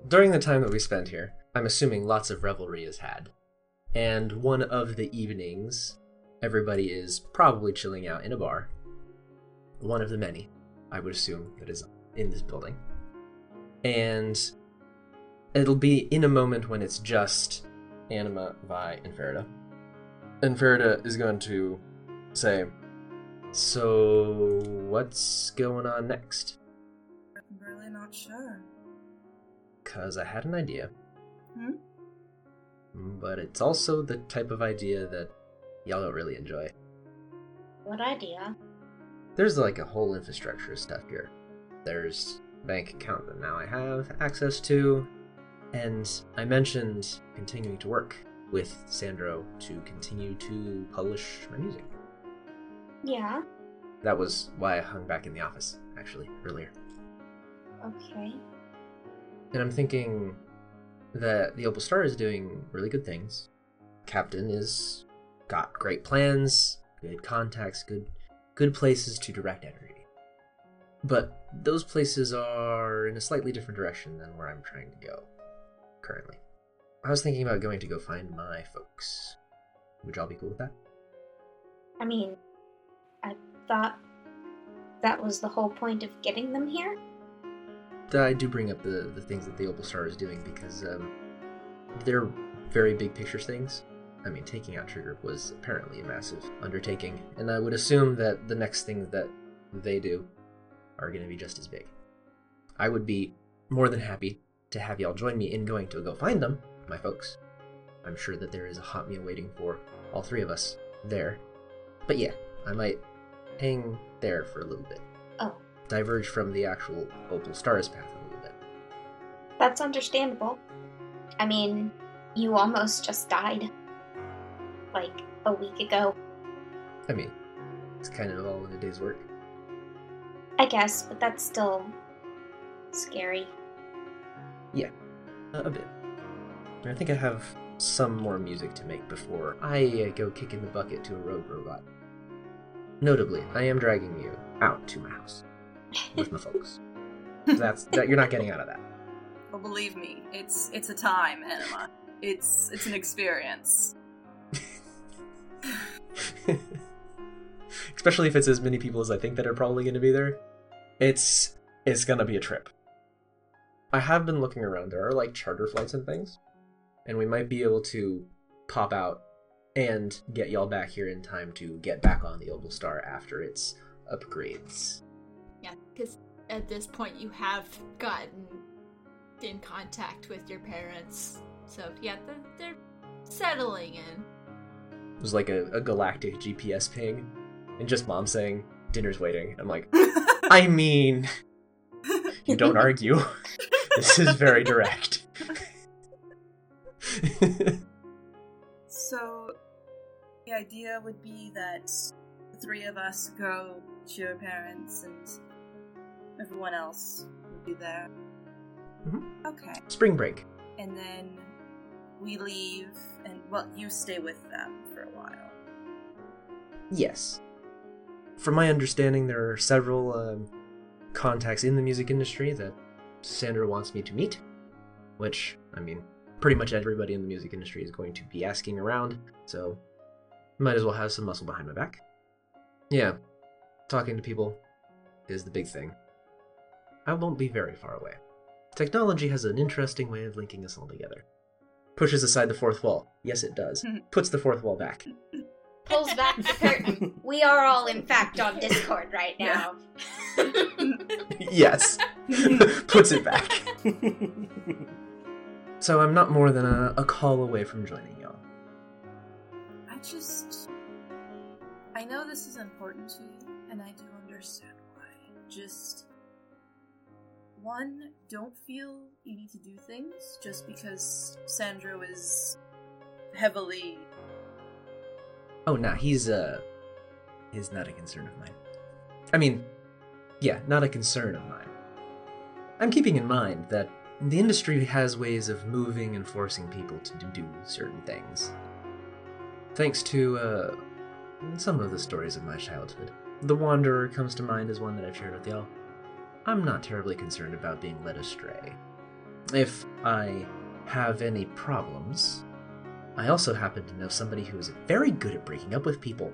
During the time that we spend here, I'm assuming lots of revelry is had. And one of the evenings, everybody is probably chilling out in a bar. One of the many, I would assume, that is in this building. And it'll be in a moment when it's just Anima, Vi, and Farida. And Farida is going to say, "So, what's going on next?" I'm really not sure. 'Cause I had an idea. But it's also the type of idea that y'all don't really enjoy. What idea? There's like a whole infrastructure of stuff here. There's a bank account that now I have access to. And I mentioned continuing to work with Sandro to continue to publish my music. Yeah. That was why I hung back in the office, actually, earlier. Okay. And I'm thinking that the Opal Star is doing really good things. Captain is got great plans, good contacts, good places to direct energy. But those places are in a slightly different direction than where I'm trying to go currently. I was thinking about going to go find my folks. Would y'all be cool with that? I mean, I thought that was the whole point of getting them here. I do bring up the things that the Opal Star is doing because they're very big picture things. I mean, taking out Trigger was apparently a massive undertaking, and I would assume that the next things that they do are going to be just as big. I would be more than happy to have y'all join me in going to go find them, my folks. I'm sure that there is a hot meal waiting for all three of us there. But yeah, I might hang there for a little bit. Oh. Diverge from the actual Opal Star's path a little bit. That's understandable. I mean, you almost just died. Like, a week ago. I mean, it's kind of all in a day's work. I guess, but that's still scary. Yeah, a bit. I think I have some more music to make before I go kick in the bucket to a rogue robot. Notably, I am dragging you out to my house with my folks. You're not getting out of that. But believe me, it's a time, Anima. It's an experience. Especially if it's as many people as I think that are probably going to be there. It's going to be a trip. I have been looking around. There are, like, charter flights and things. And we might be able to pop out and get y'all back here in time to get back on the Opal Star after its upgrades. Yeah, because at this point you have gotten in contact with your parents. So, yeah, they're settling in. It was like a galactic GPS ping. And just mom saying, dinner's waiting. I'm like, I mean, you don't argue. This is very direct. So, the idea would be that the three of us go to your parents and everyone else will be there. Mm-hmm. Okay. Spring break. And then we leave and, well, you stay with them for a while. Yes. From my understanding, there are several contacts in the music industry that Sandra wants me to meet, which, I mean, pretty much everybody in the music industry is going to be asking around, so might as well have some muscle behind my back. Yeah, talking to people is the big thing. I won't be very far away. Technology has an interesting way of linking us all together. Pushes aside the fourth wall. Yes, it does. Puts the fourth wall back. Pulls back the curtain. We are all, in fact, on Discord right now. Yes. Puts it back. So I'm not more than a call away from joining y'all. I know this is important to you, and I do understand why. Just, one, don't feel you need to do things just because Sandro is heavily... Oh, nah, he's not a concern of mine. I mean, yeah, not a concern of mine. I'm keeping in mind that the industry has ways of moving and forcing people to do certain things. Thanks to, some of the stories of my childhood. The Wanderer comes to mind as one that I've shared with y'all. I'm not terribly concerned about being led astray. If I have any problems... I also happen to know somebody who is very good at breaking up with people,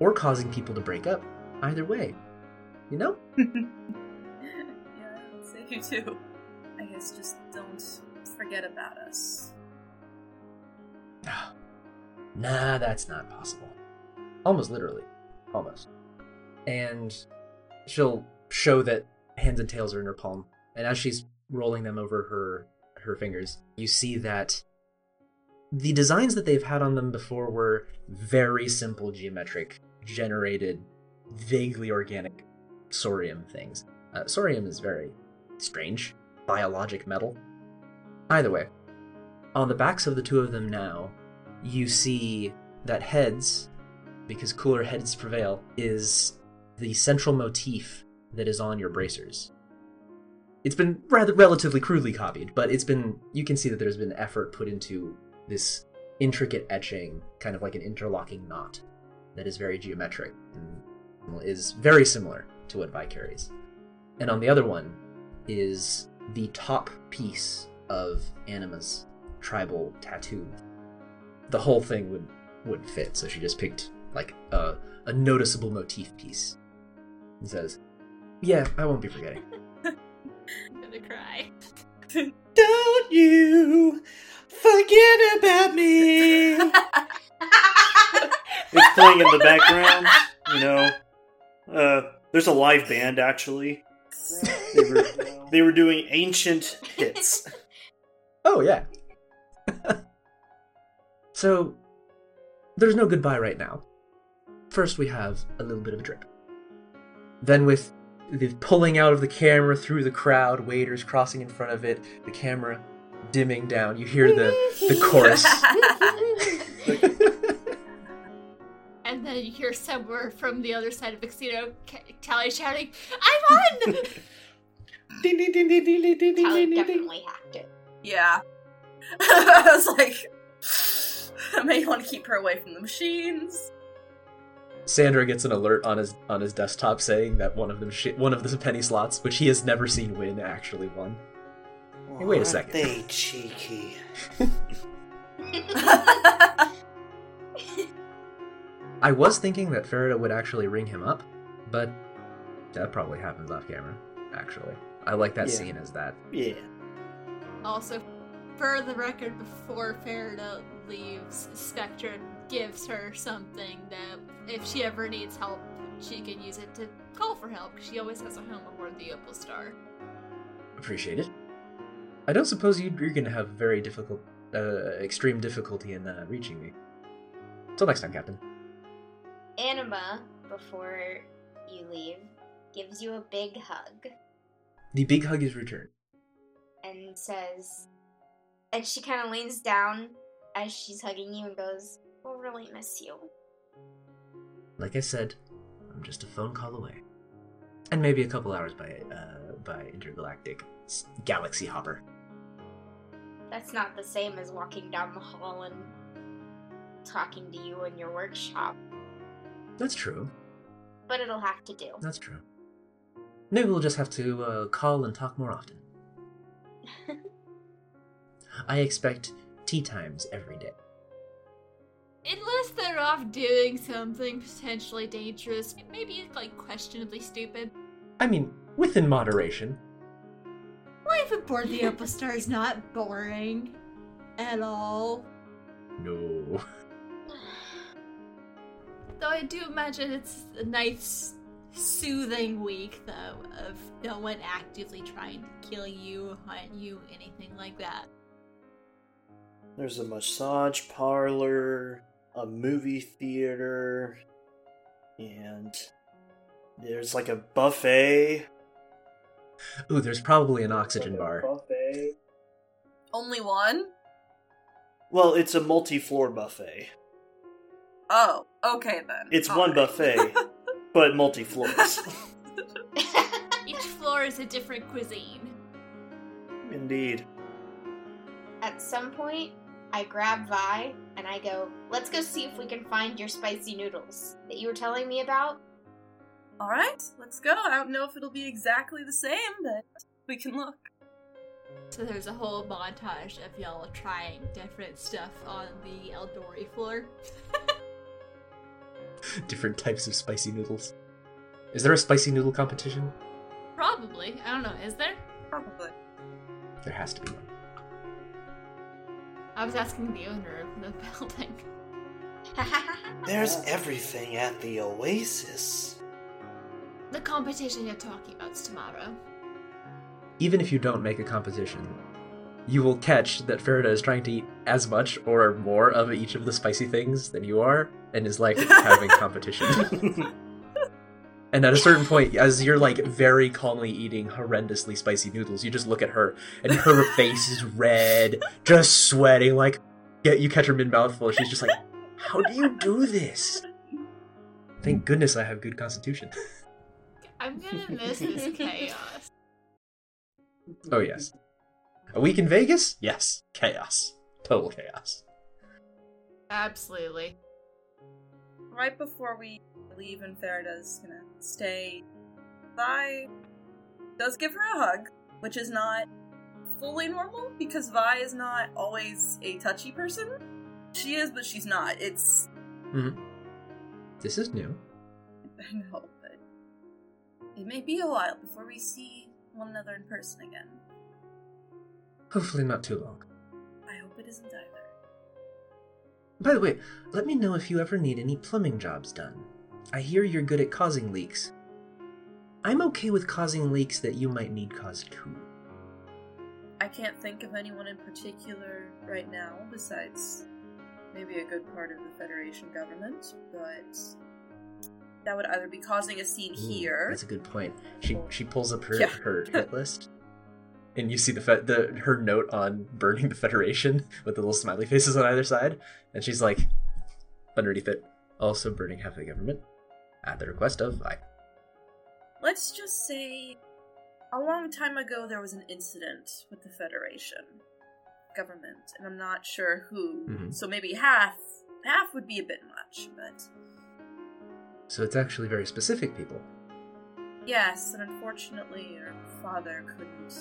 or causing people to break up, either way. You know? Yeah, I'll say you too. I guess just don't forget about us. Nah, that's not possible. Almost literally. Almost. And she'll show that hands and tails are in her palm, and as she's rolling them over her fingers, you see that the designs that they've had on them before were very simple geometric, generated, vaguely organic Sorium things. Sorium is very strange. Biologic metal. Either way, on the backs of the two of them now, you see that heads, because cooler heads prevail, is the central motif that is on your bracers. It's been rather relatively crudely copied, but it's been, you can see that there's been effort put into this intricate etching, kind of like an interlocking knot that is very geometric and is very similar to what Vi carries. And on the other one is the top piece of Anima's tribal tattoo. The whole thing would fit, so she just picked like a noticeable motif piece. And says, yeah, I won't be forgetting. I'm gonna cry. Don't you forget about me. It's playing in the background, you know. There's a live band, actually. They were doing ancient hits. Oh, yeah. So, there's no goodbye right now. First, we have a little bit of a drip. Then with the pulling out of the camera through the crowd, waiters crossing in front of it, the camera dimming down. You hear the chorus. And then you hear somewhere from the other side of Exito, Tally shouting, "I'm on!" Tally definitely hacked it. Yeah. I was like, I may want to keep her away from the machines. Sandra gets an alert on his desktop saying that one of the penny slots, which he has never seen win, actually won. Hey, wait a second. They cheeky. I was thinking that Farida would actually ring him up, but that probably happens off camera, actually. I like that scene as that. Yeah. Also, for the record, before Farida leaves, Spectra gives her something that if she ever needs help, she can use it to call for help, because she always has a home aboard the Opal Star. Appreciate it. I don't suppose you're going to have very difficult, extreme difficulty in reaching me. Till next time, Captain. Anima, before you leave, gives you a big hug. The big hug is returned. And says, and she kind of leans down as she's hugging you and goes, "We'll really miss you." Like I said, I'm just a phone call away. And maybe a couple hours by intergalactic galaxy hopper. That's not the same as walking down the hall and talking to you in your workshop. That's true. But it'll have to do. That's true. Maybe we'll just have to call and talk more often. I expect tea times every day. Unless they're off doing something potentially dangerous, maybe like questionably stupid. I mean, within moderation. Life aboard the Opal Star is not boring at all. No. Though I do imagine it's a nice, soothing week, though, of no one actively trying to kill you, hunt you, anything like that. There's a massage parlor, a movie theater, and there's like a buffet. Ooh, there's probably an oxygen bar. Buffet. Only one? Well, it's a multi-floor buffet. Oh, okay then. It's all one buffet, but multi-floors. Each floor is a different cuisine. Indeed. At some point, I grab Vi and I go, "Let's go see if we can find your spicy noodles that you were telling me about." All right, let's go. I don't know if it'll be exactly the same, but we can look. So there's a whole montage of y'all trying different stuff on the Eldori floor. Different types of spicy noodles. Is there a spicy noodle competition? Probably. I don't know. Is there? Probably. There has to be one. I was asking the owner of the building. There's everything at the Oasis. The competition you're talking about is tomorrow. Even if you don't make a competition, you will catch that Farida is trying to eat as much or more of each of the spicy things than you are, and is, like, having competition. And at a certain point, as you're, like, very calmly eating horrendously spicy noodles, you just look at her, and her face is red, just sweating, like, you catch her mid-mouthful, she's just like, "How do you do this?" Thank goodness I have good constitution. I'm gonna miss this chaos. Oh, yes. A week in Vegas? Yes. Chaos. Total chaos. Absolutely. Right before we leave and Farida's gonna stay, Vi does give her a hug, which is not fully normal because Vi is not always a touchy person. She is, but she's not. It's... Mm-hmm. This is new. I know, but it may be a while before we see one another in person again. Hopefully not too long. I hope it isn't either. By the way, let me know if you ever need any plumbing jobs done. I hear you're good at causing leaks. I'm okay with causing leaks that you might need caused too. I can't think of anyone in particular right now, besides maybe a good part of the Federation government, but that would either be causing a scene here... That's a good point. She pulls up her hit list. And you see her note on burning the Federation with the little smiley faces on either side. And she's like, underneath it, also burning half of the government at the request of Vi. Let's just say a long time ago there was an incident with the Federation government. And I'm not sure who. Mm-hmm. So maybe half would be a bit much, but... So it's actually very specific people. Yes, and unfortunately your father couldn't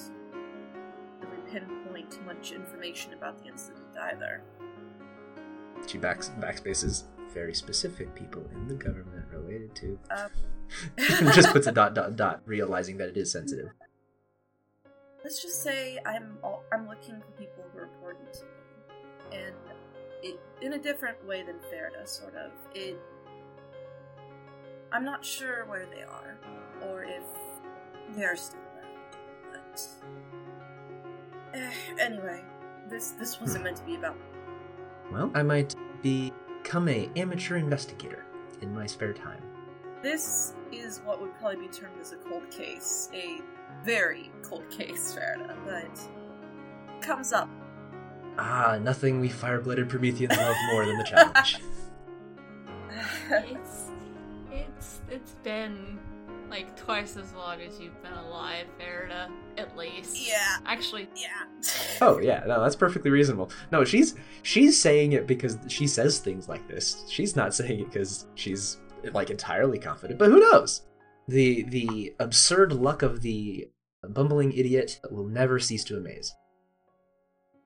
pinpoint much information about the incident either. She backspaces very specific people in the government related to. Just puts a ... realizing that it is sensitive. Let's just say I'm looking for people who are important to me, and it, in a different way than Farida, sort of. I'm not sure where they are, or if they're still around, but... anyway, this wasn't meant to be about me. Well, I might become an amateur investigator in my spare time. This is what would probably be termed as a cold case. A very cold case, Farida, but comes up. Nothing we fire-blooded Prometheans love more than the challenge. It's been, like, twice as long as you've been alive, Farida, at least. Yeah. Actually, yeah. Oh, yeah, no, that's perfectly reasonable. No, she's saying it because she says things like this. She's not saying it because she's, like, entirely confident, but who knows? The absurd luck of the bumbling idiot will never cease to amaze.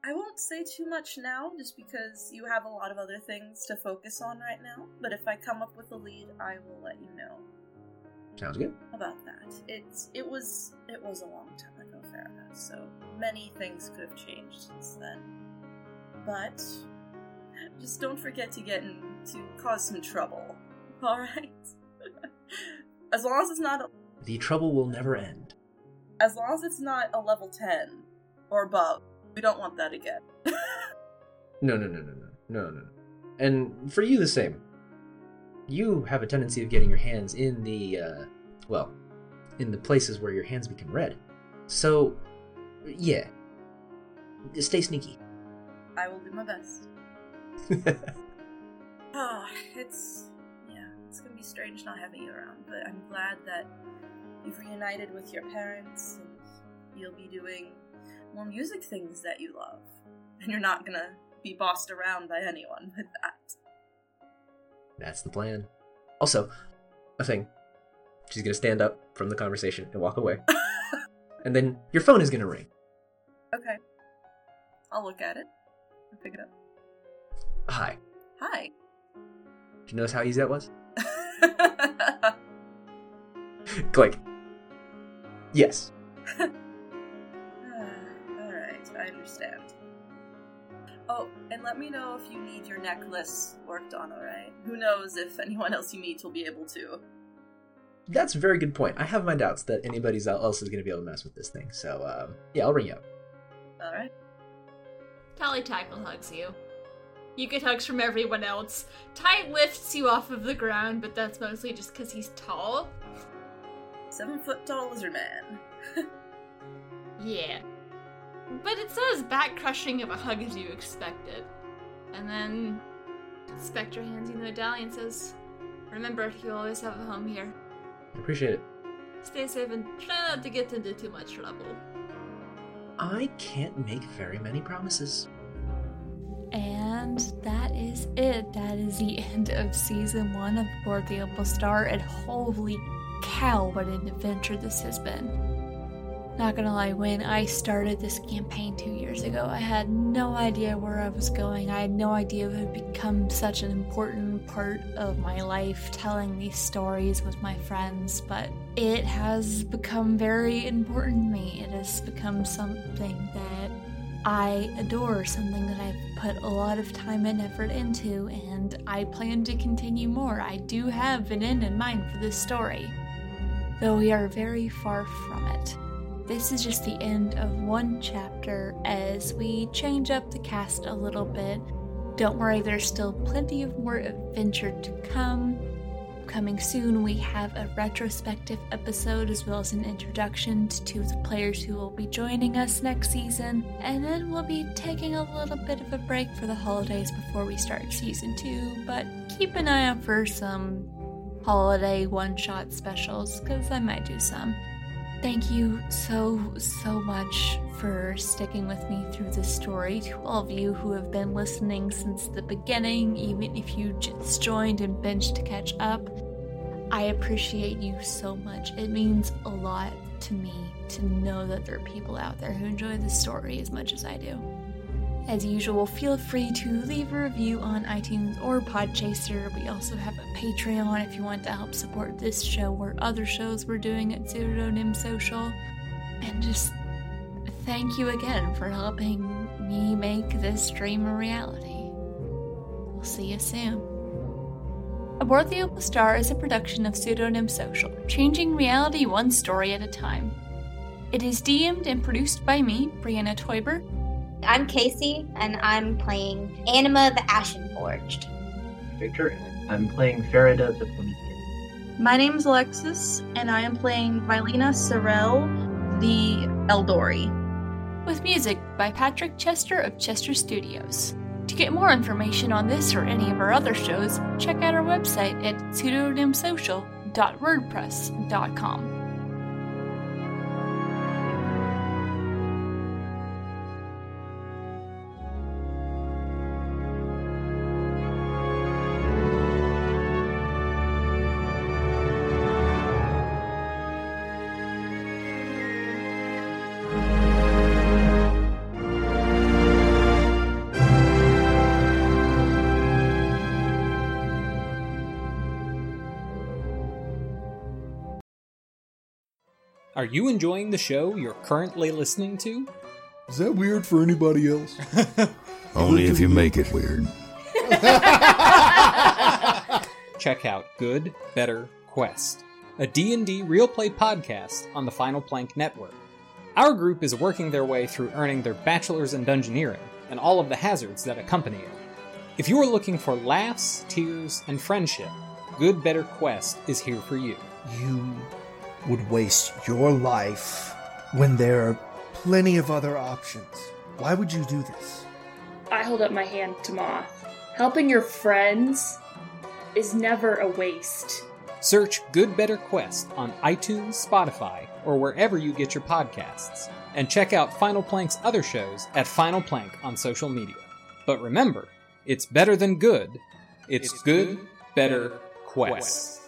I won't say too much now, just because you have a lot of other things to focus on right now, but if I come up with a lead, I will let you know. Sounds good. About that. It was a long time ago, Farida, so many things could have changed since then. But just don't forget to cause some trouble, alright? As long as it's not the trouble will never end. As long as it's not a level 10 or above. We don't want that again. No. And for you, the same. You have a tendency of getting your hands in the places where your hands become red. So, yeah. Stay sneaky. I will do my best. It's gonna be strange not having you around, but I'm glad that you've reunited with your parents and you'll be doing more music things that you love, and you're not gonna be bossed around by anyone with that. That's the plan. Also, a thing. She's gonna stand up from the conversation and walk away. And then your phone is gonna ring. Okay. I'll look at it and pick it up. Hi. Hi. Did you notice how easy that was? Click. Yes. I understand. Oh, and let me know if you need your necklace worked on, alright? Who knows if anyone else you meet will be able to. That's a very good point. I have my doubts that anybody else is going to be able to mess with this thing, so, yeah, I'll ring you up. Alright. Tally Tackle hugs you. You get hugs from everyone else. Ty lifts you off of the ground, but that's mostly just because he's tall. 7 foot tall lizard man. Yeah. But it's not as back-crushing of a hug as you expected. And then Spectra hands you the medallion and says, "Remember, you always have a home here." Appreciate it. Stay safe and try not to get into too much trouble. I can't make very many promises. And that is it. That is the end of Season 1 of Board the Opal Star, and holy cow, what an adventure this has been. Not gonna lie, when I started this campaign 2 years ago, I had no idea where I was going. I had no idea it would become such an important part of my life, telling these stories with my friends, but it has become very important to me. It has become something that I adore, something that I've put a lot of time and effort into, and I plan to continue more. I do have an end in mind for this story, though we are very far from it. This is just the end of one chapter as we change up the cast a little bit. Don't worry, there's still plenty of more adventure to come. Coming soon, we have a retrospective episode as well as an introduction to the players who will be joining us next season. And then we'll be taking a little bit of a break for the holidays before we start season 2, but keep an eye out for some holiday one-shot specials because I might do some. Thank you so much for sticking with me through this story. To all of you who have been listening since the beginning, even if you just joined and binged to catch up, I appreciate you so much. It means a lot to me to know that there are people out there who enjoy this story as much as I do. As usual, feel free to leave a review on iTunes or Podchaser. We also have a Patreon if you want to help support this show or other shows we're doing at Pseudonym Social. And just thank you again for helping me make this dream a reality. We'll see you soon. Aboard the Opal Star is a production of Pseudonym Social, changing reality one story at a time. It is DM'd and produced by me, Brianna Toiber. I'm Casey, and I'm playing Anima the Ashen Forged. Victor, I'm playing Farida the Promethean. My name's Alexis, and I am playing Vileena Sorrell the Eldori. With music by Patrick Chester of Chester Studios. To get more information on this or any of our other shows, check out our website at pseudonymsocial.wordpress.com. Are you enjoying the show you're currently listening to? Is that weird for anybody else? Only if you make it weird. Check out Good Better Quest, a D&D real play podcast on the Final Plank Network. Our group is working their way through earning their bachelor's in dungeoneering and all of the hazards that accompany it. If you are looking for laughs, tears, and friendship, Good Better Quest is here for you. You would waste your life when there are plenty of other options. Why would you do this? I hold up my hand to Moth. Helping your friends is never a waste. Search Good Better Quest on iTunes, Spotify, or wherever you get your podcasts. And check out Final Plank's other shows at Final Plank on social media. But remember, it's better than good. It's good, better, Quest.